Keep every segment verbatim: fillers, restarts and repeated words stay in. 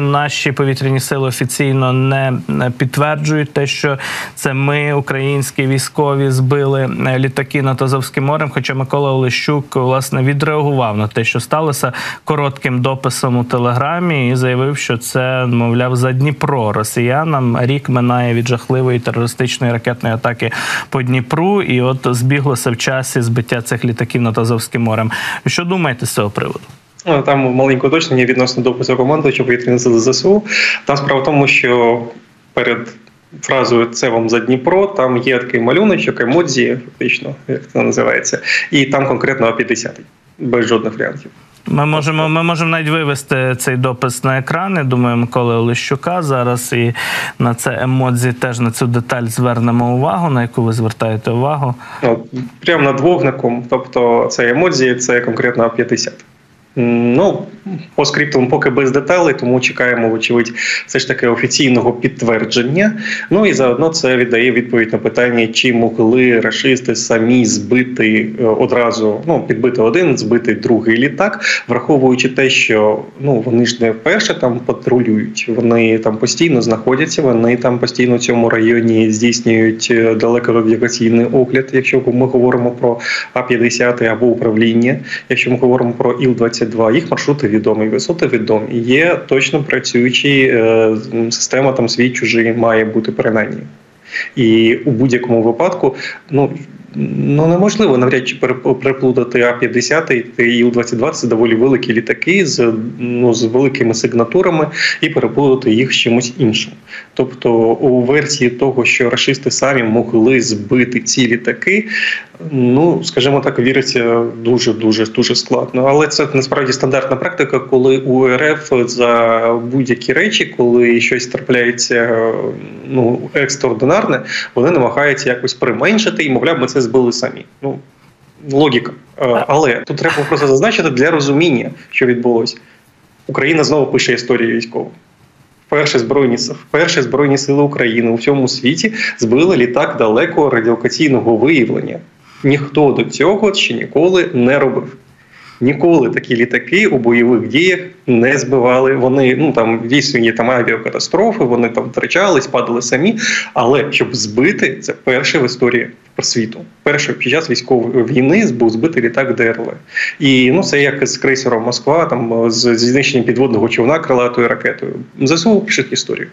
Наші повітряні сили офіційно не підтверджують те, що це ми, українські військові, збили літаки над Азовським морем, хоча Микола Олещук, власне, відреагував на те, що сталося, коротким дописом у Телеграмі і заявив, що це, мовляв, за Дніпро росіянам. Рік минає від жахливої терористичної ракетної атаки по Дніпру, і от збіглося в часі збиття цих літаків над Азовським морем. Що думаєте з цього приводу? Там маленьке уточнення відносно допису командувача повітряних сил ЗСУ. Там справа в тому, що перед фразою «це вам за Дніпро» там є такий малюночок, емодзі, фактично, як це називається, і там конкретно А п'ятдесят, без жодних варіантів. Ми можемо, ми можемо навіть вивести цей допис на екрани, думаю, Миколи Олещука зараз, і на це емодзі теж, на цю деталь звернемо увагу, на яку ви звертаєте увагу. От, прямо над вогником, тобто це емодзі, це конкретно А п'ятдесят. Ну, по скриптам поки без деталей, тому чекаємо, вочевидь, все ж таки офіційного підтвердження. Ну і заодно це віддає відповідь на питання, чи могли рашисти самі збити одразу, ну, підбити один, збити другий літак, враховуючи те, що ну, вони ж не вперше там патрулюють, вони там постійно знаходяться, вони там постійно в цьому районі здійснюють далекорадіаційний огляд, якщо ми говоримо про А п'ятдесят або управління, якщо ми говоримо про Іл двадцять, їх маршрути відомі, висоти відомі. Є точно працюючі е, система, там свій чужий має бути принаймні. І у будь-якому випадку, ну, ну неможливо навряд чи переплутати А п'ятдесят і Іл двадцять два, це доволі великі літаки з, ну, з великими сигнатурами, і переплутати їх з чимось іншим. Тобто у версії того, що рашисти самі могли збити ці літаки, ну, скажімо так, віриться дуже-дуже дуже складно. Але це насправді стандартна практика, коли у РФ за будь-які речі, коли щось трапляється ну, екстраординарне, вони намагаються якось применшити і, мовляв, ми це збили самі. Ну, логіка. Але тут треба просто зазначити для розуміння, що відбулося. Україна знову пише історію військову. Перші збройні, перші збройні сили України у всьому світі збили літак далекого радіолокаційного виявлення. Ніхто до цього ще ніколи не робив. Ніколи такі літаки у бойових діях не збивали. Вони, ну там, дійсно, є там авіакатастрофи, вони там втрачались, падали самі. Але щоб збити, це перше в історії світу. Перше під час військової війни був збитий літак ДРЛ. І ну, це як з крейсером Москва, там, з знищенням підводного човна крилатою ракетою. ЗСУ пишуть історію.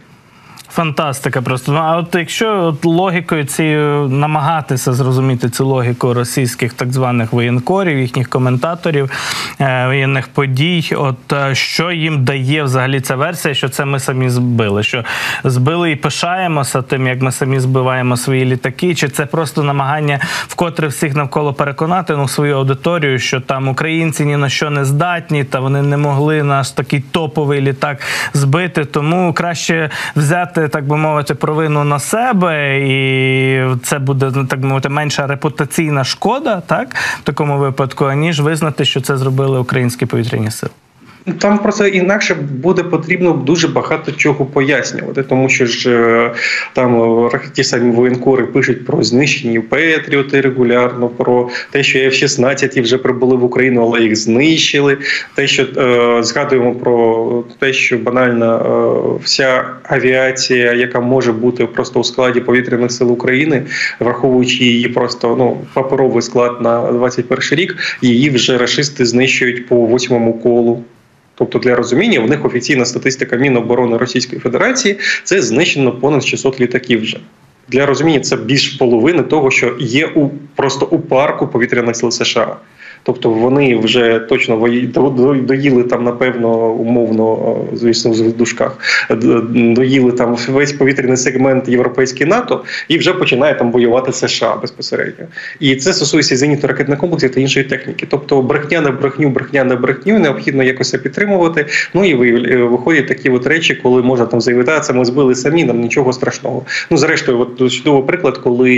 Фантастика просто. Ну, а от якщо от логікою цією намагатися зрозуміти цю логіку російських так званих воєнкорів, їхніх коментаторів, е, воєнних подій, от е, що їм дає взагалі ця версія, що це ми самі збили? Що збили і пишаємося тим, як ми самі збиваємо свої літаки? Чи це просто намагання вкотре всіх навколо переконати, ну, свою аудиторію, що там українці ні на що не здатні, та вони не могли наш такий топовий літак збити, тому краще взяти, так би мовити, провину на себе, і це буде, так би мовити, менша репутаційна шкода, так, в такому випадку, аніж визнати, що це зробили українські повітряні сили. Там просто інакше буде потрібно дуже багато чого пояснювати, тому що ж там ті самі воєнкори пишуть про знищені Patriot регулярно, про те, що Ф шістнадцять вже прибули в Україну, але їх знищили, те, що е, згадуємо про те, що банально е, вся авіація, яка може бути просто у складі повітряних сил України, враховуючи її просто ну, паперовий склад на двадцять перший рік, її вже рашисти знищують по восьмому колу. Тобто, для розуміння, в них офіційна статистика Міноборони Російської Федерації – це знищено понад шістсот літаків вже. Для розуміння, це більш половини того, що є у, просто у парку повітряних сил США. Тобто, вони вже точно доїли там, напевно, умовно, звісно, в дужках, доїли там весь повітряний сегмент європейський НАТО і вже починає там воювати США безпосередньо. І це стосується зенітно-ракетних комплексів та іншої техніки. Тобто, брехня на брехню, брехня на брехню, необхідно якось це підтримувати. Ну і виходять такі от речі, коли можна там заявити, а це ми збили самі, нам нічого страшного. Ну, зрештою, от чудовий приклад, коли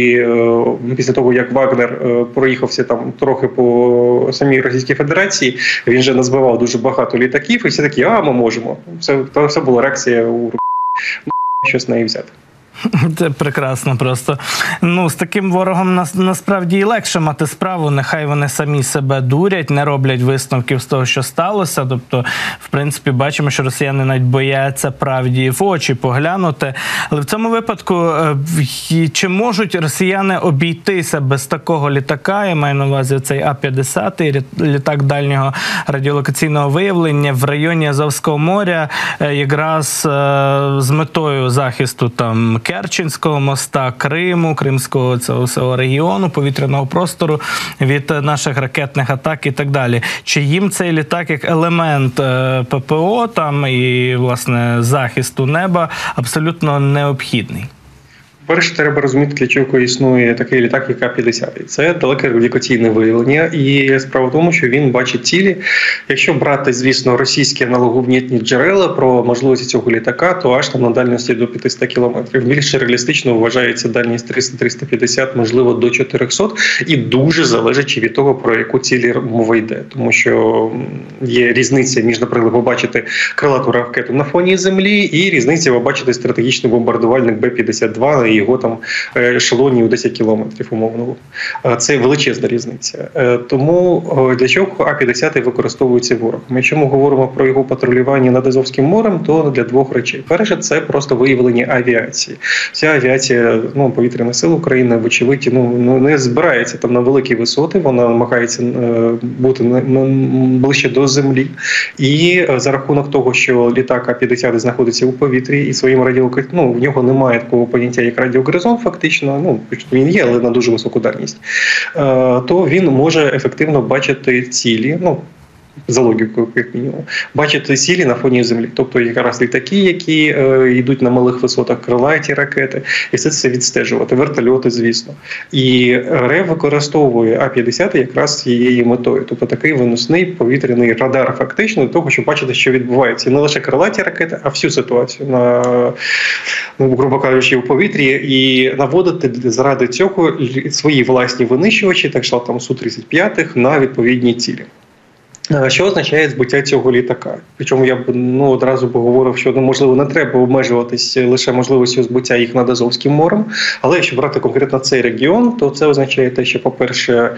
після того, як Вагнер проїхався там трохи по самій Російській Федерації, він же назбивав дуже багато літаків, і всі такі, а, ми можемо. Це, це була реакція у щось неї взяти. Це прекрасно просто. Ну, з таким ворогом нас, насправді і легше мати справу. Нехай вони самі себе дурять, не роблять висновків з того, що сталося. Тобто, в принципі, бачимо, що росіяни навіть бояться правді в очі поглянути. Але в цьому випадку, чи можуть росіяни обійтися без такого літака, я маю на увазі цей А п'ятдесят, літак дальнього радіолокаційного виявлення в районі Азовського моря, якраз з метою захисту там Керченського моста, Криму, Кримського цього всього регіону, повітряного простору від наших ракетних атак і так далі. Чи їм цей літак як елемент ППО там і, власне, захисту неба абсолютно необхідний? Перше, треба розуміти, для чого існує такий літак, як А п'ятдесят. Це далеке радіолокаційне виявлення, і справа в тому, що він бачить цілі. Якщо брати, звісно, російські аналоговнітні джерела про можливості цього літака, то аж там на дальності до п'ятсот кілометрів. Більш реалістично вважається дальність триста - триста п'ятдесят, можливо, до чотириста, і дуже залежить від того, про яку цілі мова йде. Тому що є різниця між, наприклад, побачити крилату ракету на фоні землі і різниця побачити стратегічний бомбардувальник Б п'ятдесят два, його там ешелоні у десять кілометрів, умовно. Це величезна різниця. Тому для чого А п'ятдесят використовується ворогом? Якщо ми говоримо про його патрулювання над Азовським морем, то для двох речей. Перше, це просто виявлення авіації. Вся авіація, ну, повітряних сил України, вочевидь, ну, не збирається там на великі висоти, вона намагається бути ближче до землі. І за рахунок того, що літак А п'ятдесят знаходиться у повітрі, і своїм радіолокаційним, ну, в нього немає такого поняття, як радіогоризонт, фактично, ну, він є, але на дуже високу дальність, то він може ефективно бачити цілі, ну, за логікою, як мінімум, бачити цілі на фоні землі. Тобто якраз літаки, які е, йдуть на малих висотах, крилаті ракети, і все це відстежувати, вертольоти, звісно. І РФ використовує А п'ятдесят якраз її метою. Тобто такий виносний повітряний радар фактично для того, щоб бачити, що відбувається. І не лише крилаті ракети, а всю ситуацію, на, ну, грубо кажучи, у повітрі, і наводити заради цього свої власні винищувачі, так що там Су тридцять п'ять, на відповідні цілі. Що означає збиття цього літака? Причому я б, ну, одразу поговорив, що, ну, можливо, не треба обмежуватись лише можливістю збиття їх над Азовським морем, але якщо брати конкретно цей регіон, то це означає те, що, по-перше,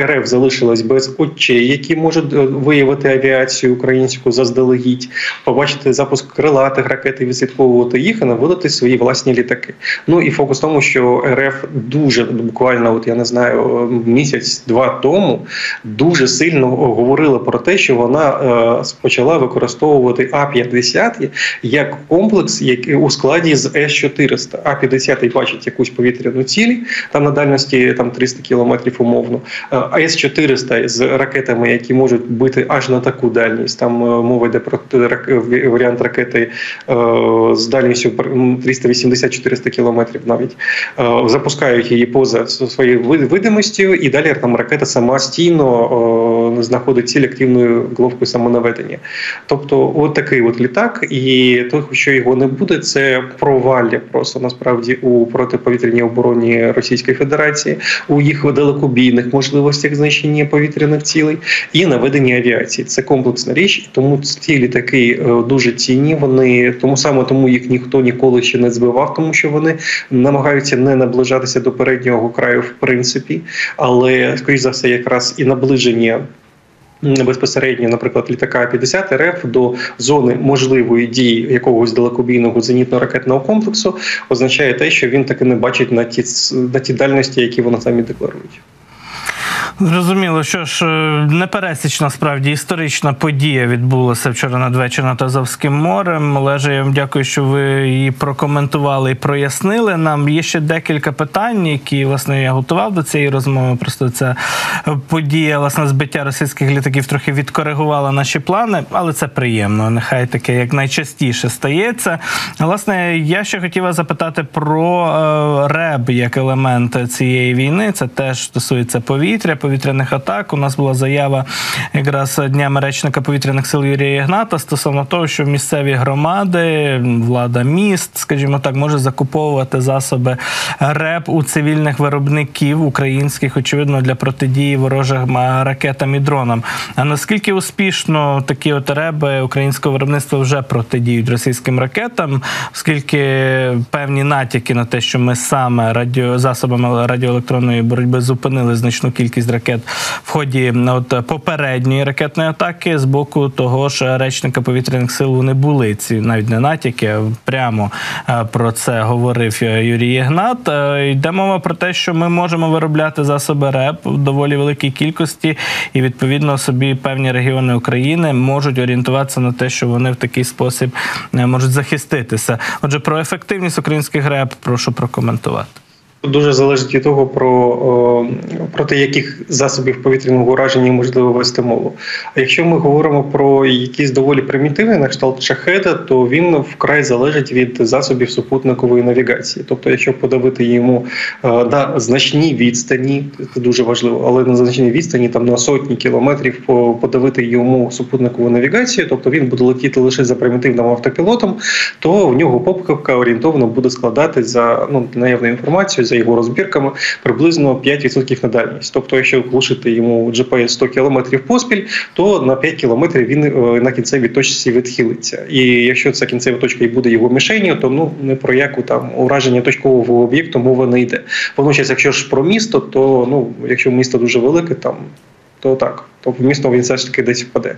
РФ залишилась без очей, які можуть виявити авіацію українську заздалегідь, побачити запуск крилатих ракет і відслідковувати їх, і наводити свої власні літаки. Ну і фокус в тому, що РФ дуже, буквально, от я не знаю, місяць-два тому дуже сильно говорила про те, що вона е, почала використовувати А п'ятдесят як комплекс, який у складі з С чотириста. А п'ятдесят бачить якусь повітряну ціль, там на дальності там триста кілометрів умовно, а С чотириста з ракетами, які можуть бити аж на таку дальність. Там е, мова йде про рак, варіант ракети е, з дальністю триста вісімдесят - чотириста кілометрів навіть. Е, запускають її поза своєю видимістю, і далі там ракета самостійно е, знаходить ціль активною головкою самонаведення. Тобто, от такий от літак, і те, що його не буде, це провалля просто, насправді, у протиповітряній обороні Російської Федерації, у їх далекобійних можливостях знищення повітряних цілей і наведення авіації. Це комплексна річ, тому ці літаки дуже цінні, вони, тому саме тому їх ніхто ніколи ще не збивав, тому що вони намагаються не наближатися до переднього краю в принципі, але, скоріш за все, якраз і наближення безпосередньо, наприклад, літака А п'ятдесят РФ до зони можливої дії якогось далекобійного зенітно-ракетного комплексу означає те, що він таки не бачить на ті, на ті дальності, які вони самі декларують. Зрозуміло, що ж, непересічна, справді, історична подія відбулася вчора надвечір над Азовським морем. Олеже, я вам дякую, що ви її прокоментували і прояснили нам. Є ще декілька питань, які, власне, я готував до цієї розмови. Просто ця подія, власне, збиття російських літаків трохи відкоригувала наші плани, але це приємно. Нехай таке, як найчастіше, стається. Власне, я ще хотів вас запитати про РЕБ як елемент цієї війни. Це теж стосується повітря, повітря. повітряних атак. У нас була заява якраз днями речника повітряних сил Юрія Ігната стосовно того, що місцеві громади, влада міст, скажімо так, може закуповувати засоби РЕБ у цивільних виробників українських, очевидно, для протидії ворожим ракетам і дронам. А наскільки успішно такі от РЕБи українського виробництва вже протидіють російським ракетам, оскільки певні натяки на те, що ми саме радіо, засобами радіоелектронної боротьби зупинили значну кількість ракет в ході от попередньої ракетної атаки, з боку того ж речника повітряних сил вони були, ці навіть не натяки, а прямо про це говорив Юрій Ігнат. Йде мова про те, що ми можемо виробляти засоби РЕБ в доволі великій кількості, і відповідно собі певні регіони України можуть орієнтуватися на те, що вони в такий спосіб можуть захиститися. Отже, про ефективність українських РЕБ прошу прокоментувати. Дуже залежить від того, про, проти яких засобів повітряного ураження можливо вести мову. А якщо ми говоримо про якісь доволі примітивні, на кшталт шахеда, то він вкрай залежить від засобів супутникової навігації. Тобто, якщо подавити йому на значній відстані, це дуже важливо, але на значній відстані, там на сотні кілометрів подавити йому супутникову навігацію, тобто він буде летіти лише за примітивним автопілотом, то в нього попкавка орієнтовно буде складати за ну, наявною інформацією, за його розбірками, приблизно п'ять відсотків на дальність. Тобто, якщо глушити йому джі пі ес сто кілометрів поспіль, то на п'ять кілометрів він на кінцевій точці відхилиться. І якщо ця кінцева точка і буде його мішенью, то ну, не про яку там ураження точкового об'єкту мова не йде. Водночас, якщо ж про місто, то ну, якщо місто дуже велике, там, то так. Тобто місто він все ж таки десь впаде.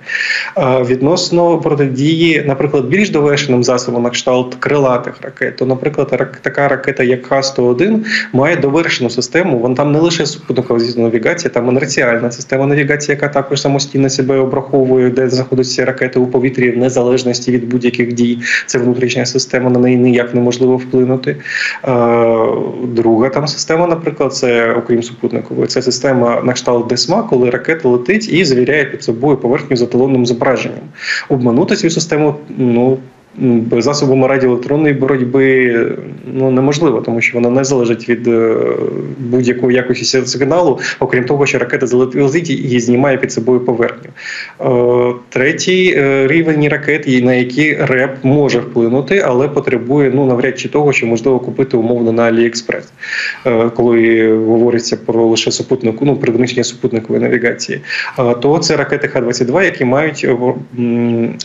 Відносно протидії, наприклад, більш довершеним засобом на кшталт крилатих ракет, то, наприклад, така ракета, як Х сто один, має довершену систему. Вон там не лише супутникова навігація, там інерціальна система навігації, яка також самостійно себе обраховує, де знаходяться ракети у повітрі, в незалежності від будь-яких дій. Це внутрішня система, на неї ніяк неможливо вплинути. Друга там система, наприклад, це, окрім супутникової, це система на кшталт ДЕСМА, коли ракета летить і завіряє під собою поверхню з еталонним зображенням. Обманути цю систему, ну, засобами радіоелектронної боротьби ну, неможливо, тому що вона не залежить від будь-якої якості сигналу, окрім того, що ракета залетить і знімає під собою поверхню. Третій рівень ракет, на які РЕБ може вплинути, але потребує ну, навряд чи того, що можливо купити умовно на Аліекспрес, коли говориться про лише супутнику, ну, пригничення супутникової навігації. То це ракети Х двадцять два, які мають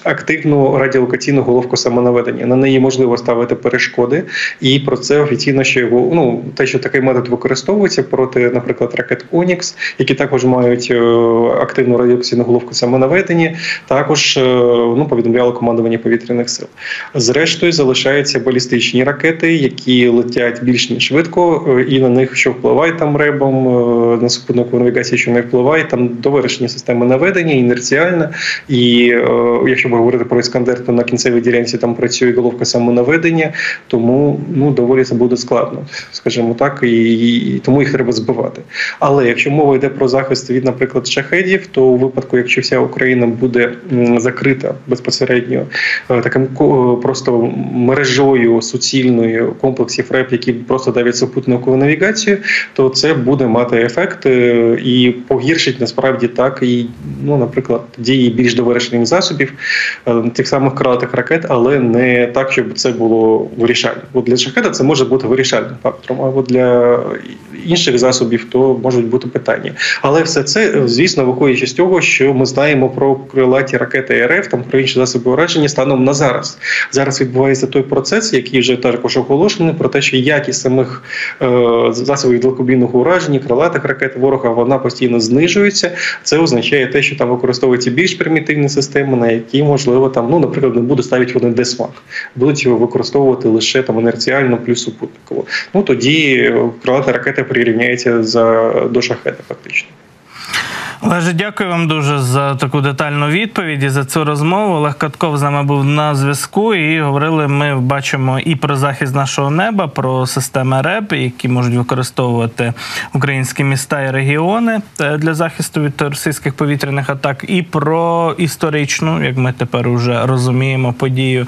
активну радіолокаційну головку самонаведення. На неї можливо ставити перешкоди, і про це офіційно, що його, ну, те, що такий метод використовується проти, наприклад, ракет Онікс, які також мають активну радіолокаційну головку самонаведення, також ну, повідомляло командування повітряних сил. Зрештою, залишаються балістичні ракети, які летять більш ніж швидко, і на них, що впливає там РЕБом, на супутникову навігацію, що не впливає, там довершені системи наведення, інерціальна, і якщо говорити про Іскандер, то на кінцевій ділянці там працює головка самонаведення, тому ну, доволі це буде складно, скажімо так, і, і тому їх треба збивати. Але якщо мова йде про захист від, наприклад, шахедів, то у випадку, якщо вся Україна буде закрита безпосередньо таким просто мережою суцільною комплексів РЕБ, які просто давлять супутникову навігацію, то це буде мати ефект і погіршить насправді так і, ну, наприклад, дії більш довершених засобів тих самих крилатих ракет, але не так, щоб це було вирішальним. От для шахеда це може бути вирішальним фактором, або для інших засобів то можуть бути питання. Але все це, звісно, виходячи з того, що ми знаємо про крилаті ракети РФ, там про інші засоби ураження станом на зараз. Зараз відбувається той процес, який вже також оголошений, про те, що якість самих засобів далекобійного ураження, крилатих ракет ворога, вона постійно знижується. Це означає те, що там використовуються більш примітивні системи, на які, можливо, там, ну, наприклад, не буде ставити вони ДЕСМАК, будуть використовувати лише там інерціально плюс супутниково. Ну тоді крилата ракета прирівняється за до шахеда фактично. Олеже, дякую вам дуже за таку детальну відповідь і за цю розмову. Олег Катков з нами був на зв'язку, і говорили ми, бачимо, і про захист нашого неба, про системи РЕБ, які можуть використовувати українські міста і регіони для захисту від російських повітряних атак, і про історичну, як ми тепер уже розуміємо, подію.